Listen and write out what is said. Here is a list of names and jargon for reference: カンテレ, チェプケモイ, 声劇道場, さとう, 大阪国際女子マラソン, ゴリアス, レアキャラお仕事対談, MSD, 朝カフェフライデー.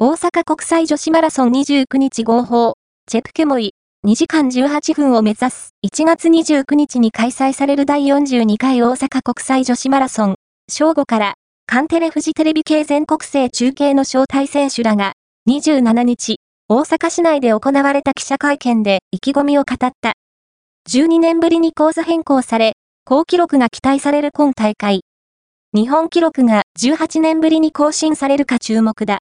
大阪国際女子マラソン29日号砲、チェプケモイ、2時間18分を目指す。1月29日に開催される第42回大阪国際女子マラソン、正午から、カンテレフジテレビ系全国制中継の招待選手らが、27日、大阪市内で行われた記者会見で意気込みを語った。12年ぶりにコース変更され、好記録が期待される今大会。日本記録が18年ぶりに更新されるか注目だ。